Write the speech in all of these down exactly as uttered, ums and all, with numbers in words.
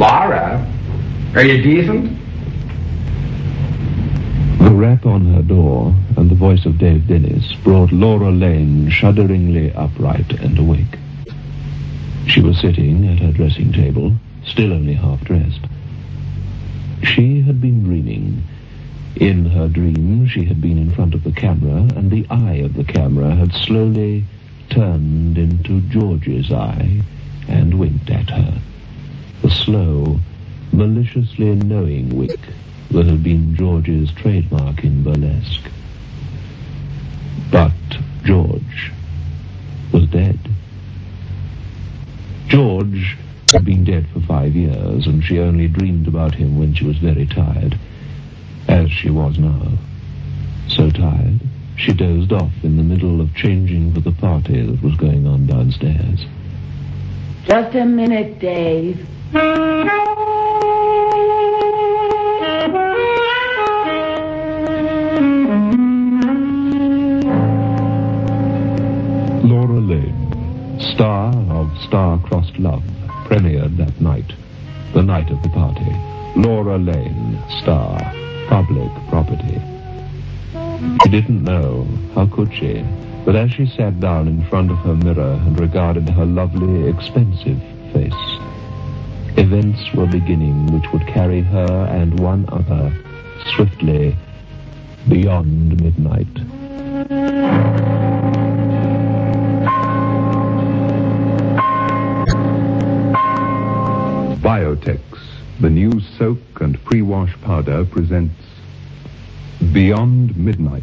Laura, are you decent? The rap on her door and the voice of Dave Dennis brought Laura Lane shudderingly upright and awake. She was sitting at her dressing table, still only half-dressed. She had been dreaming. In her dream, she had been in front of the camera, and the eye of the camera had slowly turned into George's eye and winked at her. The slow, maliciously knowing wink that had been George's trademark in burlesque. But George was dead. George had been dead for five years, and she only dreamed about him when she was very tired, as she was now. So tired, she dozed off in the middle of changing for the party that was going on downstairs. Just a minute, Dave. Laura Lane, star of Star-Crossed Love, premiered that night, the night of the party. Laura Lane, star, public property. She didn't know, how could she? But as she sat down in front of her mirror and regarded her lovely, expensive face, events were beginning which would carry her and one other swiftly beyond midnight. Biotex, the new soak and pre-wash powder, presents Beyond Midnight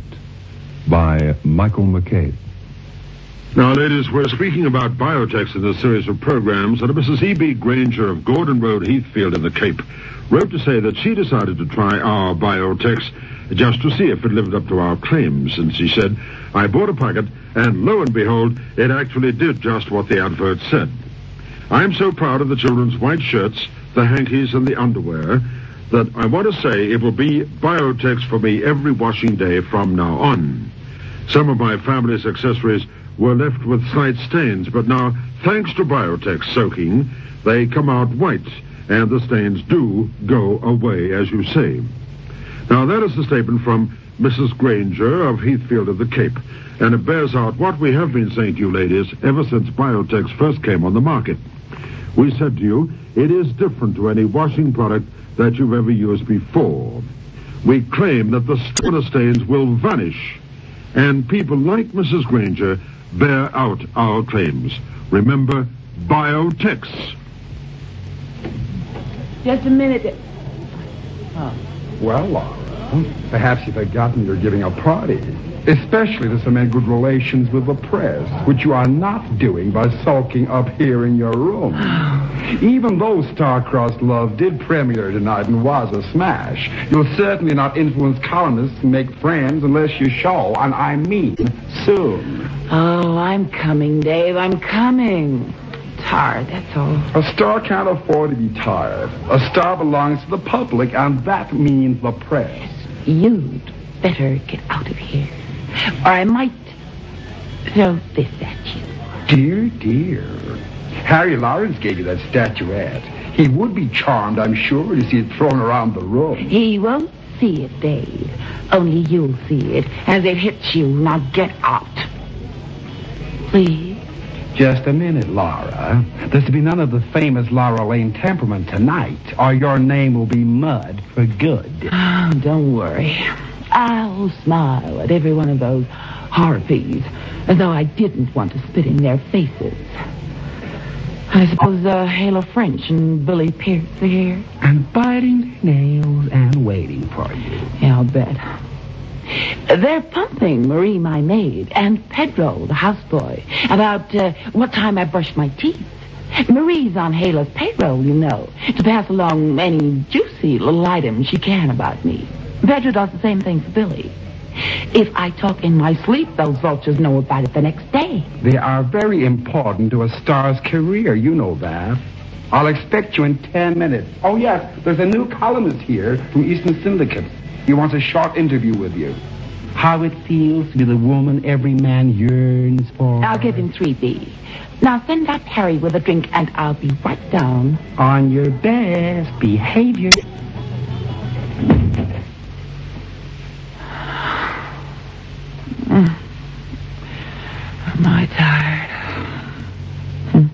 by Michael McCabe. Now, ladies, we're speaking about Biotex in this series of programs, and Missus E B Granger of Gordon Road Heathfield in the Cape wrote to say that she decided to try our Biotex just to see if it lived up to our claims, and she said, I bought a packet, and lo and behold, it actually did just what the advert said. I am so proud of the children's white shirts, the hankies, and the underwear that I want to say it will be Biotex for me every washing day from now on. Some of my family's accessories were left with slight stains, but now, thanks to Biotex soaking, they come out white, and the stains do go away, as you say. Now, that is a statement from Missus Granger of Heathfield of the Cape, and it bears out what we have been saying to you ladies ever since Biotex first came on the market. We said to you, it is different to any washing product that you've ever used before. We claim that the water stains will vanish, and people like Missus Granger bear out our claims. Remember, Biotex. Just a minute. Oh. Well, Laura, perhaps you've forgotten you're giving a party, especially to cement good relations with the press, which you are not doing by sulking up here in your room. Even though Star-Crossed Love did premiere tonight and was a smash, you'll certainly not influence columnists and make friends unless you show, and I mean soon. Oh, I'm coming, Dave, I'm coming. Tired, that's all. A star can't afford to be tired. A star belongs to the public, and that means the press. You'd better get out of here, or I might throw this at you. Dear, dear. Harry Lawrence gave you that statuette. He would be charmed, I'm sure, to see it thrown around the room. He won't see it, Dave. Only you'll see it, and it hits you. Now get out. Please. Just a minute, Laura. There's be none of the famous Laura Lane temperament tonight, or your name will be mud for good. Oh, don't worry. I'll smile at every one of those harpies, as though I didn't want to spit in their faces. I suppose uh, Halo French and Billy Pierce are here. And biting nails and waiting for you. Yeah, I'll bet. They're pumping Marie, my maid, and Pedro, the houseboy, about uh, what time I brush my teeth. Marie's on Halo's payroll, you know, to pass along any juicy little item she can about me. Pedro does the same thing for Billy. If I talk in my sleep, those vultures know about it the next day. They are very important to a star's career, you know that. I'll expect you in ten minutes. Oh, yes, there's a new columnist here from Eastern Syndicate. He wants a short interview with you. How it feels to be the woman every man yearns for. I'll give him three B. Now send that Harry with a drink and I'll be right down. On your best behavior. Am I tired?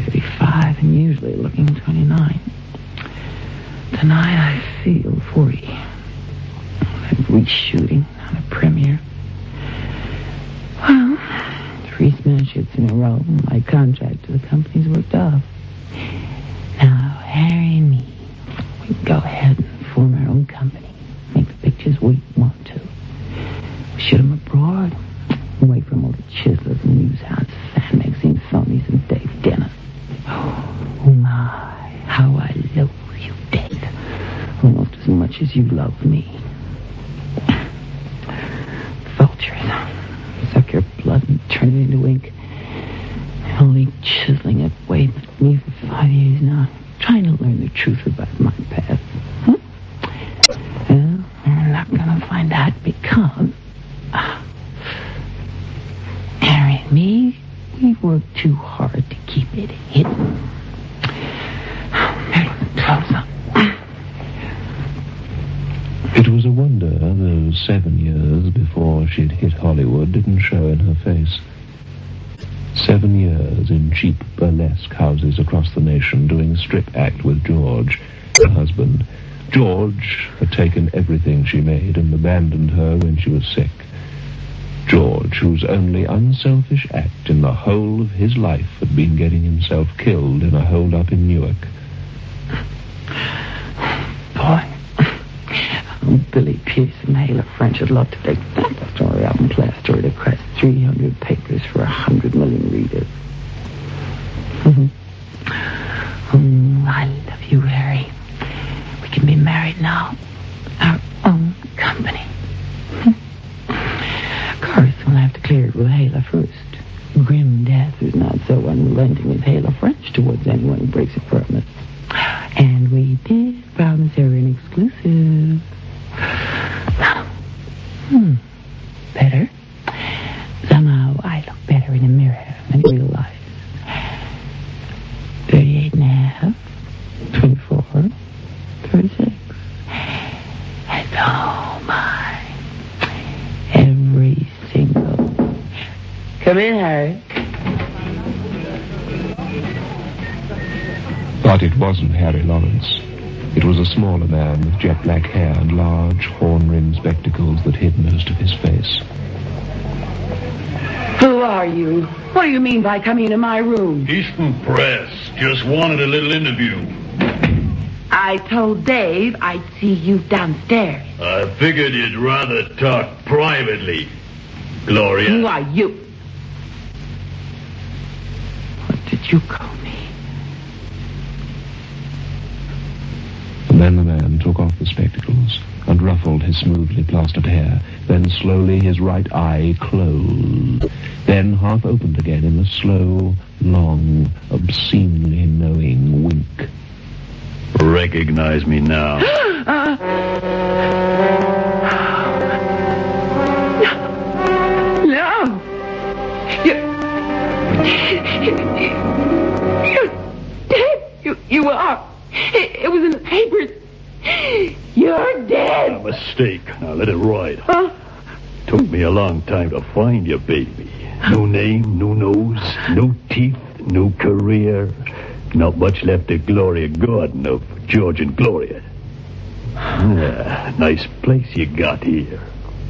thirty-five and usually looking twenty-nine. Tonight I feel forty. That reshooting on a premiere. Well, three smash-ups in a row. My contract to the company's worked off. Now, Harry and me, we can go ahead and form our own company. Make the pictures we want to. We shoot them abroad. Away from all the chiselers and news hounds, fan magazines, Sony's, and Dave Denner. Oh, my, how I love you, Dave. Almost as much as you love me. Vultures. Suck your blood and turn it into ink. Only chiseling away at me for five years now. Trying to learn the truth about my past. Huh? Well, I'm not going to find out because... Uh, Harry and me, we work too hard to keep it hidden. It was a wonder those seven years before she'd hit Hollywood didn't show in her face. Seven years in cheap burlesque houses across the nation doing strip act with George, her husband. George had taken everything she made and abandoned her when she was sick. George, whose only unselfish act in the whole of his life had been getting himself killed in a hold-up in Newark. Boy, oh, Billy Pearson Haler French would love to take that story out and plaster it across three hundred papers for one hundred million readers. Mm-hmm. Um, I love you, Harry. We can be married now. Our own company. Of course, we'll have to clear it with Haler first. Grim Death is not so unrelenting as Haler French towards anyone who breaks a promise. And we did promise her an exclusive. Hmm. Better? Somehow I look better in a mirror than in real life. thirty-eight and a half. twenty-four. thirty-six. And oh my. Every single. Come in, Harry. But it wasn't Harry Lawrence. It was a smaller man with jet black hair and large horn-rimmed spectacles that hid most of his face. Who are you? What do you mean by coming into my room? Eastern Press. Just wanted a little interview. I told Dave I'd see you downstairs. I figured you'd rather talk privately, Gloria. Who are you? What did you call me? And then the man took off the spectacles and ruffled his smoothly plastered hair. Then slowly his right eye closed. Then half opened again in a slow, long, obscenely knowing wink. Recognize me now. uh, no. no. You, you're dead. You, you are. It, it was in the papers. You're dead. A mistake. Now let it ride. Huh? Took me a long time to find your baby. No name, no nose, no teeth, no career. Not much left of Gloria Gordon, of George and Gloria. Yeah, nice place you got here.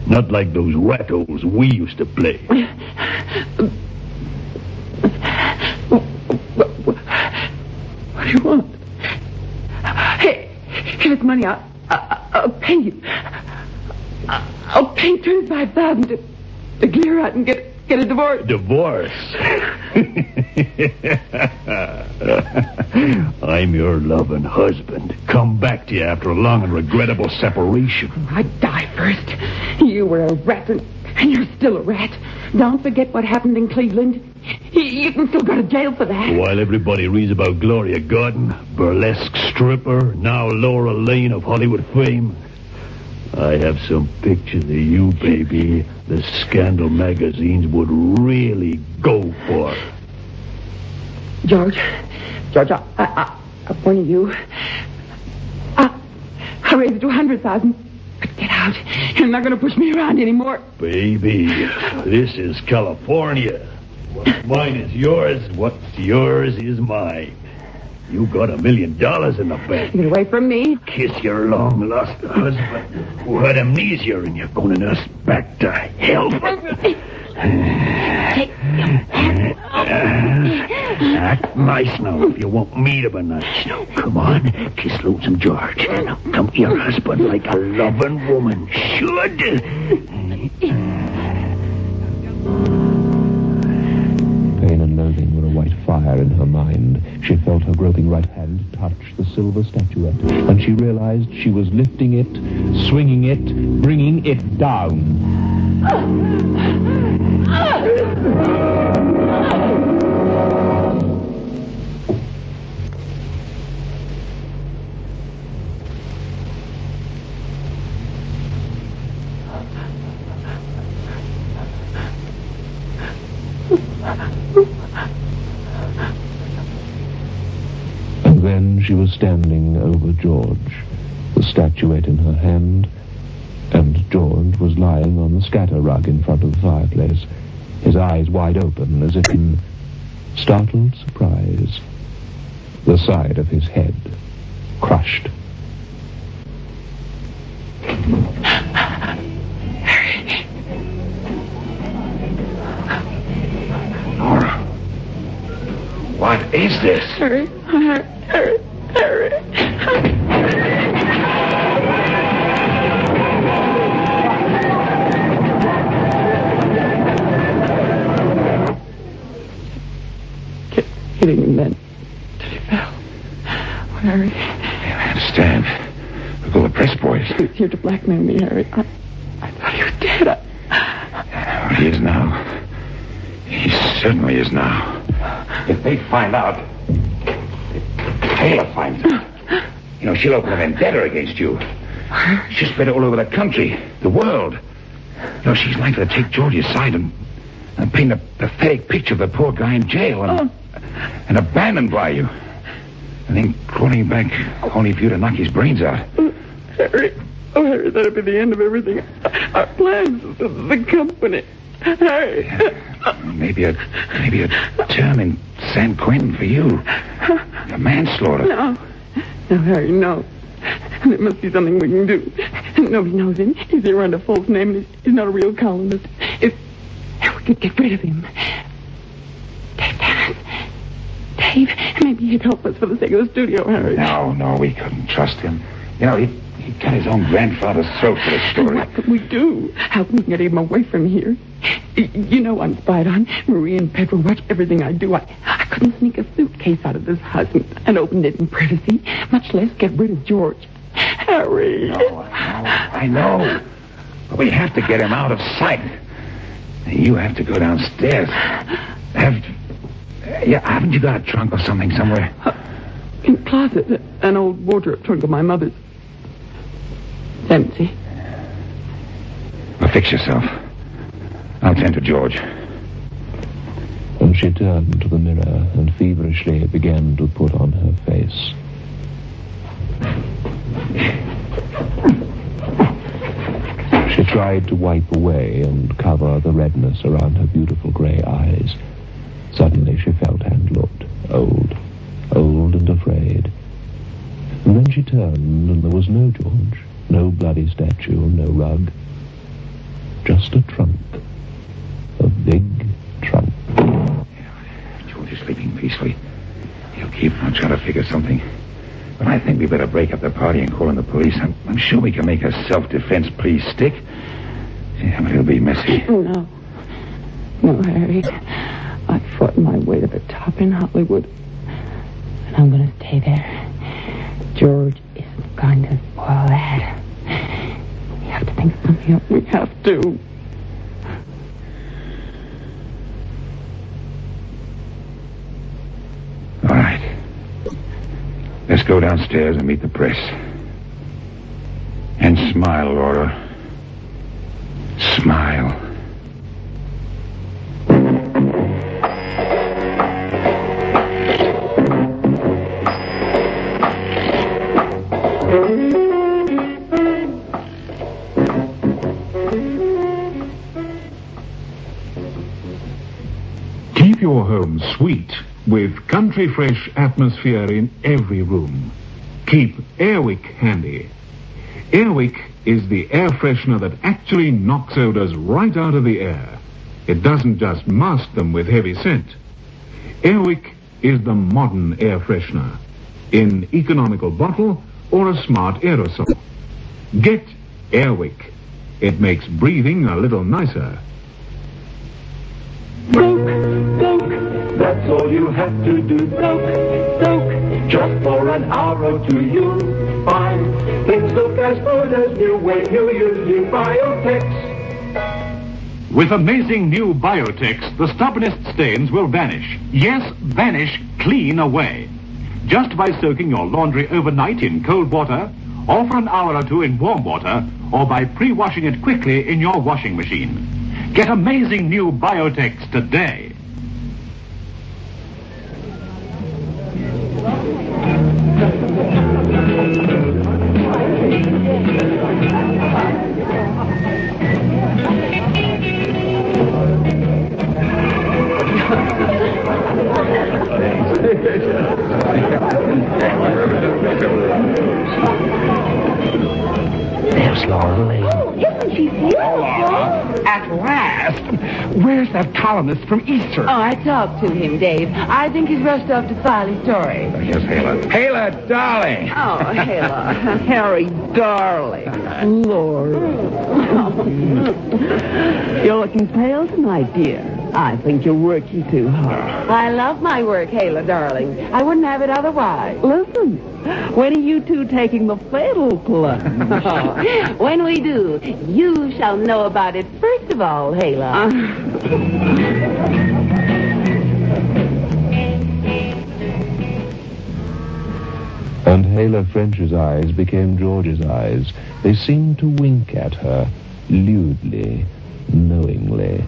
Not like those rat holes we used to play. What do you want? Hey, here's money. I'll, I'll pay you. I'll pay twenty-five thousand to, to clear out and get... Get a divorce. Divorce? I'm your loving husband. Come back to you after a long and regrettable separation. I'd die first. You were a rat and, and you're still a rat. Don't forget what happened in Cleveland. You can still go to jail for that. While everybody reads about Gloria Gordon, burlesque stripper, now Laura Lane of Hollywood fame, I have some pictures of you, baby, the scandal magazines would really go for. George, George, I, I, I one of you, I, I raised two hundred thousand dollars. Get out. You're not going to push me around anymore. Baby, this is California. What's mine is yours. What's yours is mine. You got a million dollars in the bank. Get away from me. Kiss your long-lost husband who had amnesia, and you're going to nurse back to hell. Act nice now if you want me to be nice. Now, come on. Kiss loads of George. Now, come to your husband like a loving woman should. Fire in her mind. She felt her groping right hand touch the silver statuette, and she realized she was lifting it, swinging it, bringing it down. She was standing over George, the statuette in her hand, and George was lying on the scatter rug in front of the fireplace, his eyes wide open as if in startled surprise. The side of his head crushed. Nora, what is this? Harry, Harry, Harry. Harry. Hitting him then. Did he fell? Oh, Harry. I understand. Look at the press boys. You're here to blackmail me, Harry. I, I thought he was dead. I... Yeah, well, he is now. He certainly is now. If they find out, Taylor finds out. You know, she'll open a vendetta against you. She's spread all over the country, the world. You know, she's likely to take George's side and, and paint a pathetic picture of the poor guy in jail and, oh. and abandoned by you. And then calling back only for you to knock his brains out. Oh, Harry, oh, Harry, that'll be the end of everything. Our plans, the, the company. Harry. Yeah. Maybe a maybe a term in San Quentin for you. For manslaughter. No. No, Harry, no. There must be something we can do. Nobody knows him. He's here under a false name. He's, he's not a real columnist. If, if we could get rid of him. Dave, Dennis. Dave, maybe he'd help us for the sake of the studio, Harry. No, no, we couldn't trust him. You know, he... He cut his own grandfather's throat for the story. What could we do? How can we get him away from here? You know I'm spied on. Marie and Pedro watch everything I do. I, I couldn't sneak a suitcase out of this house and, and open it in privacy, much less get rid of George. Harry. No, I know. I know. But we have to get him out of sight. You have to go downstairs. Have, yeah, haven't you got a trunk or something somewhere? Uh, in the closet, an old wardrobe trunk of my mother's. Empty. Well, fix yourself. I'll tend to George. And she turned to the mirror and feverishly began to put on her face. She tried to wipe away and cover the redness around her beautiful grey eyes. Suddenly she felt and looked old, old and afraid. And then she turned and there was no George. No bloody statue, no rug. Just a trunk. A big trunk. George is sleeping peacefully. He'll keep on trying to figure something. But I think we better break up the party and call in the police. I'm, I'm sure we can make a self-defense plea stick. Yeah, but it'll be messy. No. No, Harry. I fought my way to the top in Hollywood. And I'm going to stay there. George isn't going to... Well, that. We have to think something up. We have to. All right. Let's go downstairs and meet the press. And And smile, Laura. Smile. Keep your home sweet with country fresh atmosphere in every room. Keep Airwick handy. Airwick is the air freshener that actually knocks odors right out of the air. It doesn't just mask them with heavy scent. Airwick is the modern air freshener in economical bottle or a smart aerosol. Get Airwick. It makes breathing a little nicer. Soak, soak, that's all you have to do. Soak, soak, just for an hour or two you'll find things look as good as new when you use new Biotex. With amazing new Biotex, the stubbornest stains will vanish. Yes, vanish clean away. Just by soaking your laundry overnight in cold water, or for an hour or two in warm water, or by pre-washing it quickly in your washing machine. Get amazing new Biotex today. There's Laura Lane. Oh, isn't she beautiful? Laura, at last. Where's that columnist from Easter? Oh, I talked to him, Dave. I think he's rushed off to file his story. Oh, yes, Hala. Hala, darling. Oh, Hala. Harry, darling. Laura. You're looking pale tonight, dear. I think you're working too hard. I love my work, Hala, darling. I wouldn't have it otherwise. Listen, when are you two taking the fatal plunge? Oh, when we do, you shall know about it first of all, Hala. And Hala French's eyes became George's eyes. They seemed to wink at her, lewdly, knowingly.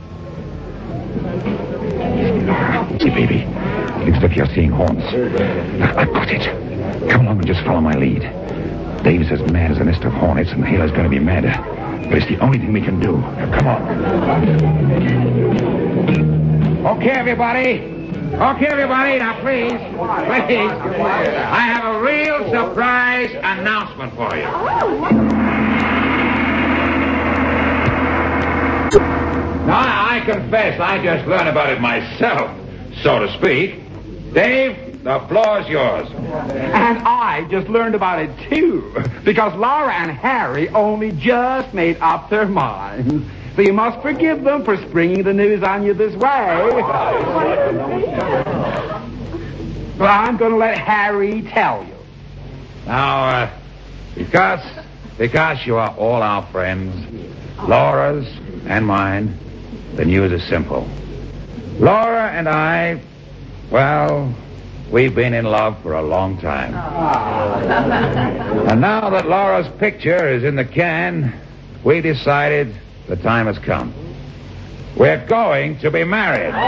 See, baby, it looks like you're seeing horns. I've got it. Come along and just follow my lead. Dave's as mad as a nest of hornets, and Hala's going to be madder. But it's the only thing we can do. Now, come on. Okay, everybody. Okay, everybody. Now, please, please. I have a real surprise announcement for you. Now, I confess, I just learned about it myself, so to speak. Dave, the floor is yours. And I just learned about it, too, because Laura and Harry only just made up their minds. So you must forgive them for springing the news on you this way. Well, I'm going to let Harry tell you. Now, uh, because, because you are all our friends, Laura's and mine, the news is simple. Laura and I, well, we've been in love for a long time. Aww. And now that Laura's picture is in the can, we decided the time has come. We're going to be married. Oh.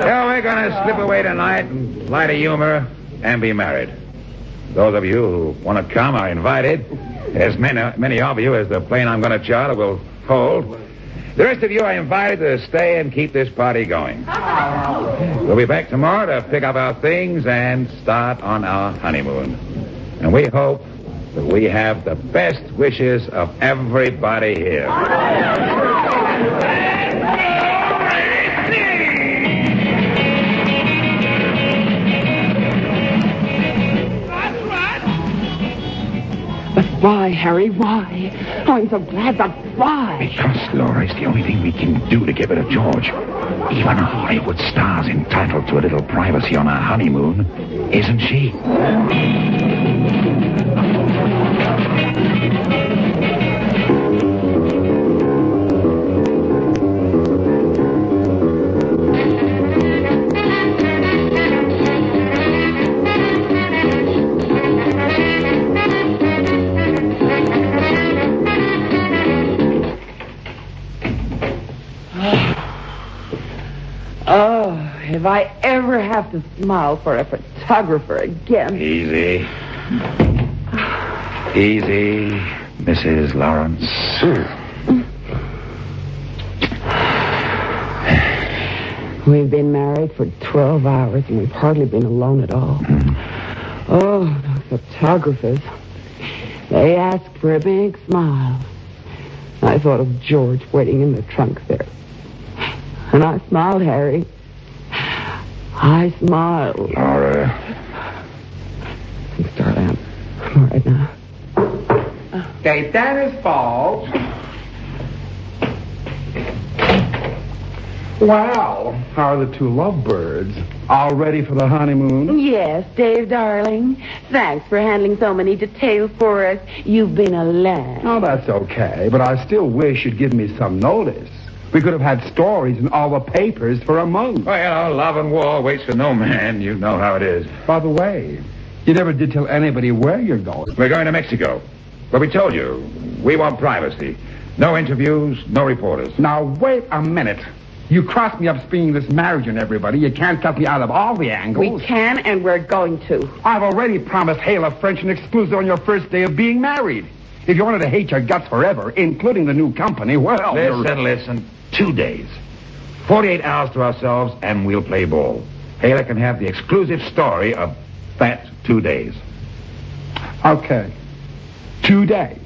So we're going to slip away tonight and light a humor and be married. Those of you who want to come are invited. As many, many of you as the plane I'm going to charter will hold. The rest of you are invited to stay and keep this party going. We'll be back tomorrow to pick up our things and start on our honeymoon. And we hope that we have the best wishes of everybody here. Why, Harry, why? I'm so glad, but why? Because, Laura, it's the only thing we can do to get rid of George. Even a Hollywood star's entitled to a little privacy on our honeymoon, isn't she? if I ever have to smile for a photographer again. Easy. Easy, Missus Lawrence. We've been married for twelve hours, and we've hardly been alone at all. Oh, those photographers. They asked for a big smile. I thought of George waiting in the trunk there. And I smiled, Harry. I smiled. Laura. Please, darling, I'm all right now. Take that as false. Well, how are the two lovebirds? All ready for the honeymoon? Yes, Dave, darling. Thanks for handling so many details for us. You've been a lamb. Oh, that's okay, but I still wish you'd give me some notice. We could have had stories in all the papers for a month. Well, love and war waits for no man. You know how it is. By the way, you never did tell anybody where you're going. We're going to Mexico. But we told you, we want privacy. No interviews, no reporters. Now, wait a minute. You crossed me up spinning this marriage and everybody. You can't cut me out of all the angles. We can, and we're going to. I've already promised Hale a French and exclusive on your first day of being married. If you wanted to hate your guts forever, including the new company, well... Listen, listen. Two days. forty-eight hours to ourselves, and we'll play ball. Hale can have the exclusive story of that two days. Okay. Two days.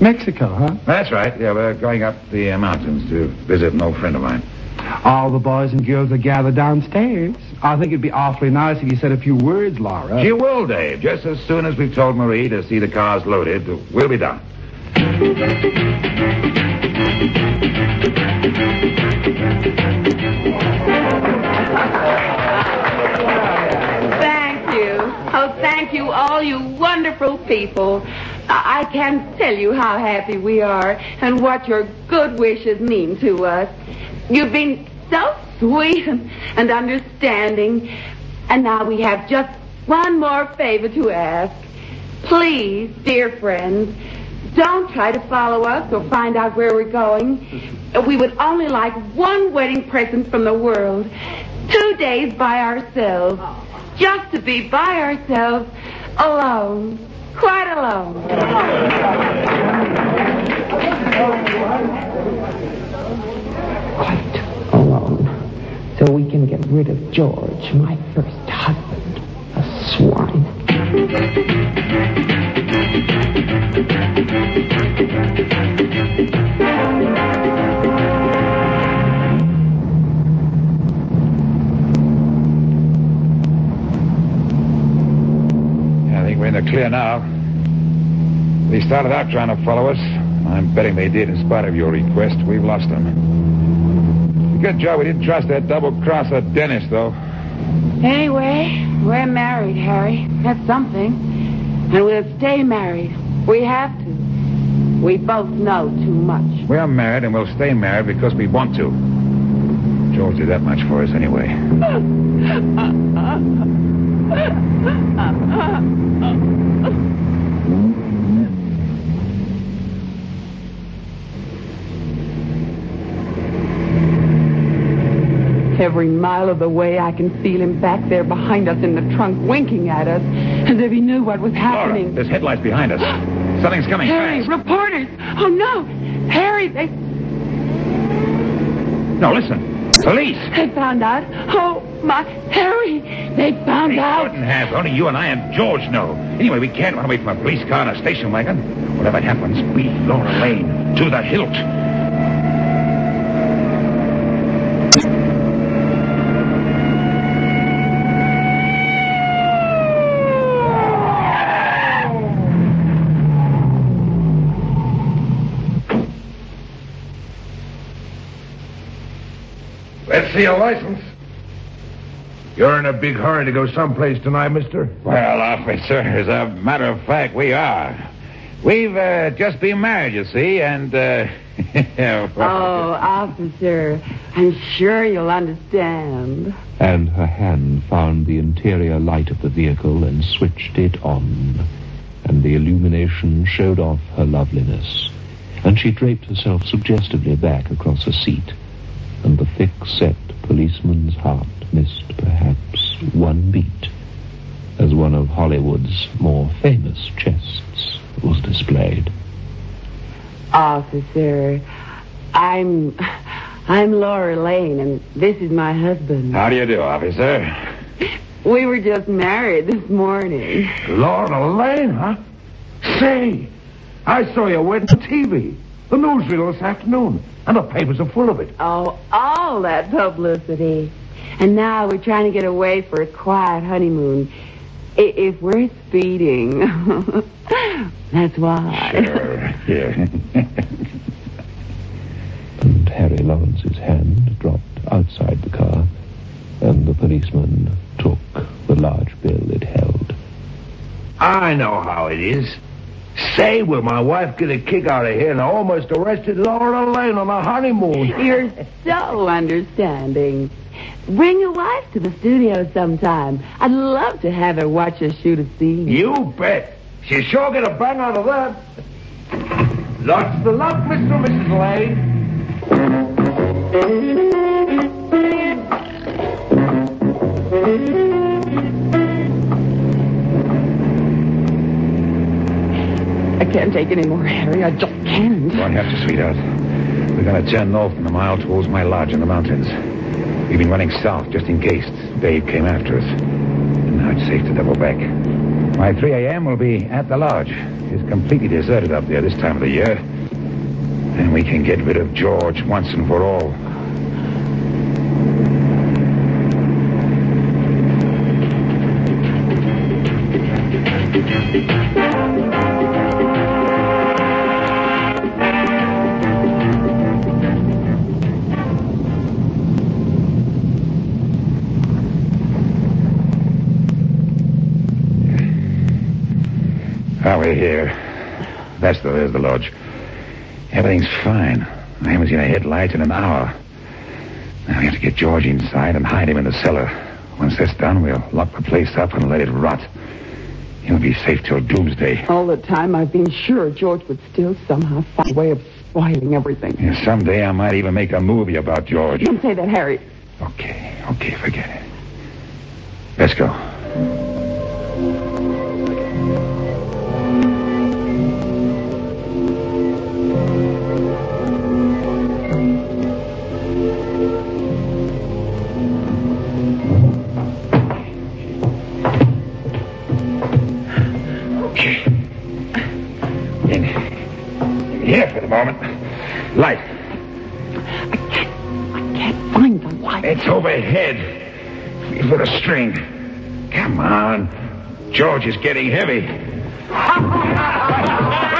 Mexico, huh? That's right. Yeah, we're going up the uh, mountains to visit an old friend of mine. All the boys and girls are gathered downstairs. I think it'd be awfully nice if you said a few words, Laura. She will, Dave. Just as soon as we've told Marie to see the cars loaded, we'll be done. Thank you. Oh, thank you, all you wonderful people. I can't tell you how happy we are and what your good wishes mean to us. You've been so sweet and, and understanding. And now we have just one more favor to ask. Please, dear friends, don't try to follow us or find out where we're going. We would only like one wedding present from the world. Two days by ourselves. Just to be by ourselves, alone. Quite alone. Quite alone. So we can get rid of George, my first husband. A swine. I think we're in the clear now. They started out trying to follow us. I'm betting they did in spite of your request. We've lost them. Good job we didn't trust that double-crosser Dennis, though. Anyway, we're married, Harry. That's something. And we'll stay married. We have to. We both know too much. We're married and we'll stay married because we want to. George did that much for us anyway. Every mile of the way, I can feel him back there behind us in the trunk, winking at us, as if he knew what was happening. Laura, there's headlights behind us. Something's coming. Harry, fast. Reporters! Oh, no! Harry, they... No, listen. Police! They found out. Oh, my... Harry! They found they out. They couldn't have. Only you and I and George know. Anyway, we can't run away from a police car and a station wagon. Whatever happens, we, Laura Lane, to the hilt. See your license. You're in a big hurry to go someplace tonight, mister? Well, officer, as a matter of fact, we are. We've uh, just been married, you see, and... Uh, well, oh, officer, I'm sure you'll understand. And her hand found the interior light of the vehicle and switched it on. And the illumination showed off her loveliness. And she draped herself suggestively back across the seat. And the thick-set policeman's heart missed perhaps one beat as one of Hollywood's more famous chests was displayed. Officer, I'm... I'm Laura Lane, and this is my husband. How do you do, officer? We were just married this morning. Laura Lane, huh? Say, I saw your wedding on T V. The newsreel this afternoon. And the papers are full of it. Oh, all that publicity. And now we're trying to get away for a quiet honeymoon. I- if we're speeding, that's why. Sure, yeah. And Harry Lawrence's hand dropped outside the car, and the policeman took the large bill it held. I know how it is. Say, will my wife get a kick out of here? And I almost arrested Laura Lane on a honeymoon. You're so understanding. Bring your wife to the studio sometime. I'd love to have her watch us shoot a scene. You bet. She'll sure get a bang out of that. Lots of luck, Mister and Missus Lane. I can't take any more, Harry. I just can't. You don't have to, sweetheart. We're going to turn north in a mile towards my lodge in the mountains. We've been running south just in case Dave came after us. And now it's safe to double back. By three a.m. we'll be at the lodge. It's completely deserted up there this time of the year. Then we can get rid of George once and for all. We're here. That's the, there's the lodge. Everything's fine. I haven't seen a headlight in an hour. Now we have to get George inside and hide him in the cellar. Once that's done, we'll lock the place up and let it rot. He'll be safe till doomsday. All the time I've been sure George would still somehow find a way of spoiling everything. Yeah, someday I might even make a movie about George. You don't say that, Harry. Okay, okay, forget it. Let's go. Light. I can't... I can't find the light. It's overhead. We've got a string. Come on. George is getting heavy. What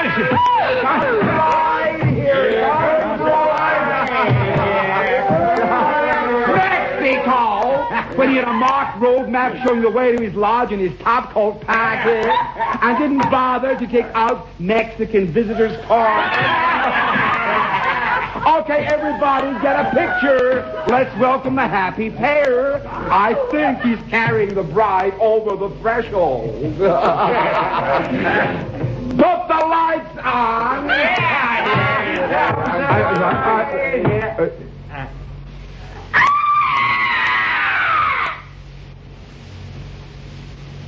is it? Fly here. Fly when he had a marked road map showing the way to his lodge and his top coat packet, and didn't bother to take out Mexican visitors' cards. Okay, everybody, get a picture. Let's welcome the happy pair. I think he's carrying the bride over the threshold. Put the lights on. I, I, I, I, I...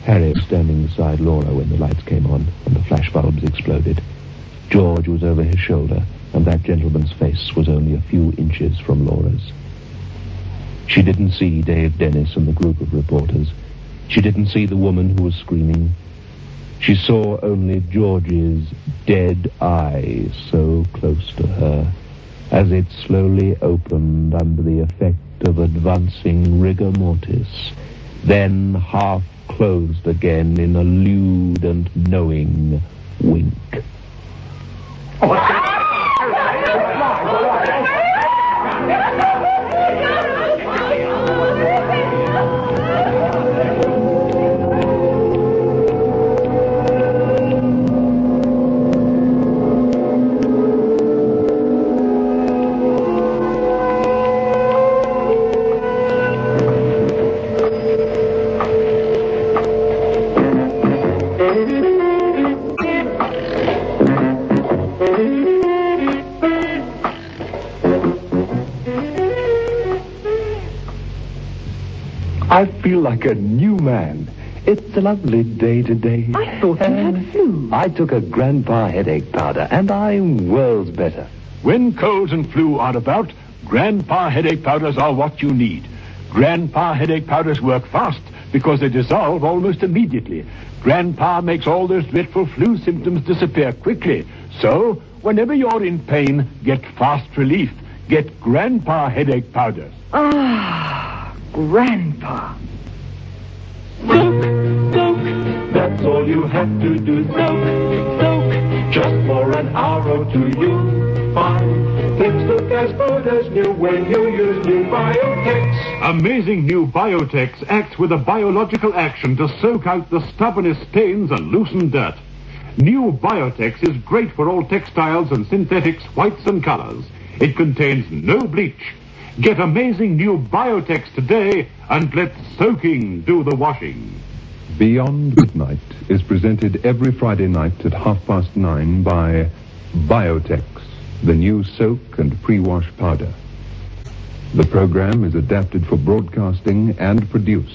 Harry was standing beside Laura when the lights came on and the flash bulbs exploded. George was over his shoulder, and that gentleman's face was only a few inches from Laura's. She didn't see Dave Dennis and the group of reporters. She didn't see the woman who was screaming. She saw only George's dead eye so close to her as it slowly opened under the effect of advancing rigor mortis, then half closed again in a lewd and knowing wink. Oh, what's that? I feel like a new man. It's a lovely day today. I thought you had flu. I took a Grandpa Headache Powder, and I'm worlds better. When colds and flu are about, Grandpa Headache Powders are what you need. Grandpa Headache Powders work fast because they dissolve almost immediately. Grandpa makes all those dreadful flu symptoms disappear quickly. So, whenever you're in pain, get fast relief. Get Grandpa Headache Powders. Ah, Grandpa. Soak, soak, that's all you have to do. Soak, soak, just for an hour or two you find things look as good as new when you use new Biotex. Amazing new Biotex acts with a biological action to soak out the stubbornest stains and loosen dirt. New Biotex is great for all textiles and synthetics, whites and colors. It contains no bleach. Get amazing new Biotex today and let soaking do the washing. Beyond Midnight is presented every Friday night at half past nine by Biotex, the new soak and pre-wash powder. The program is adapted for broadcasting and produced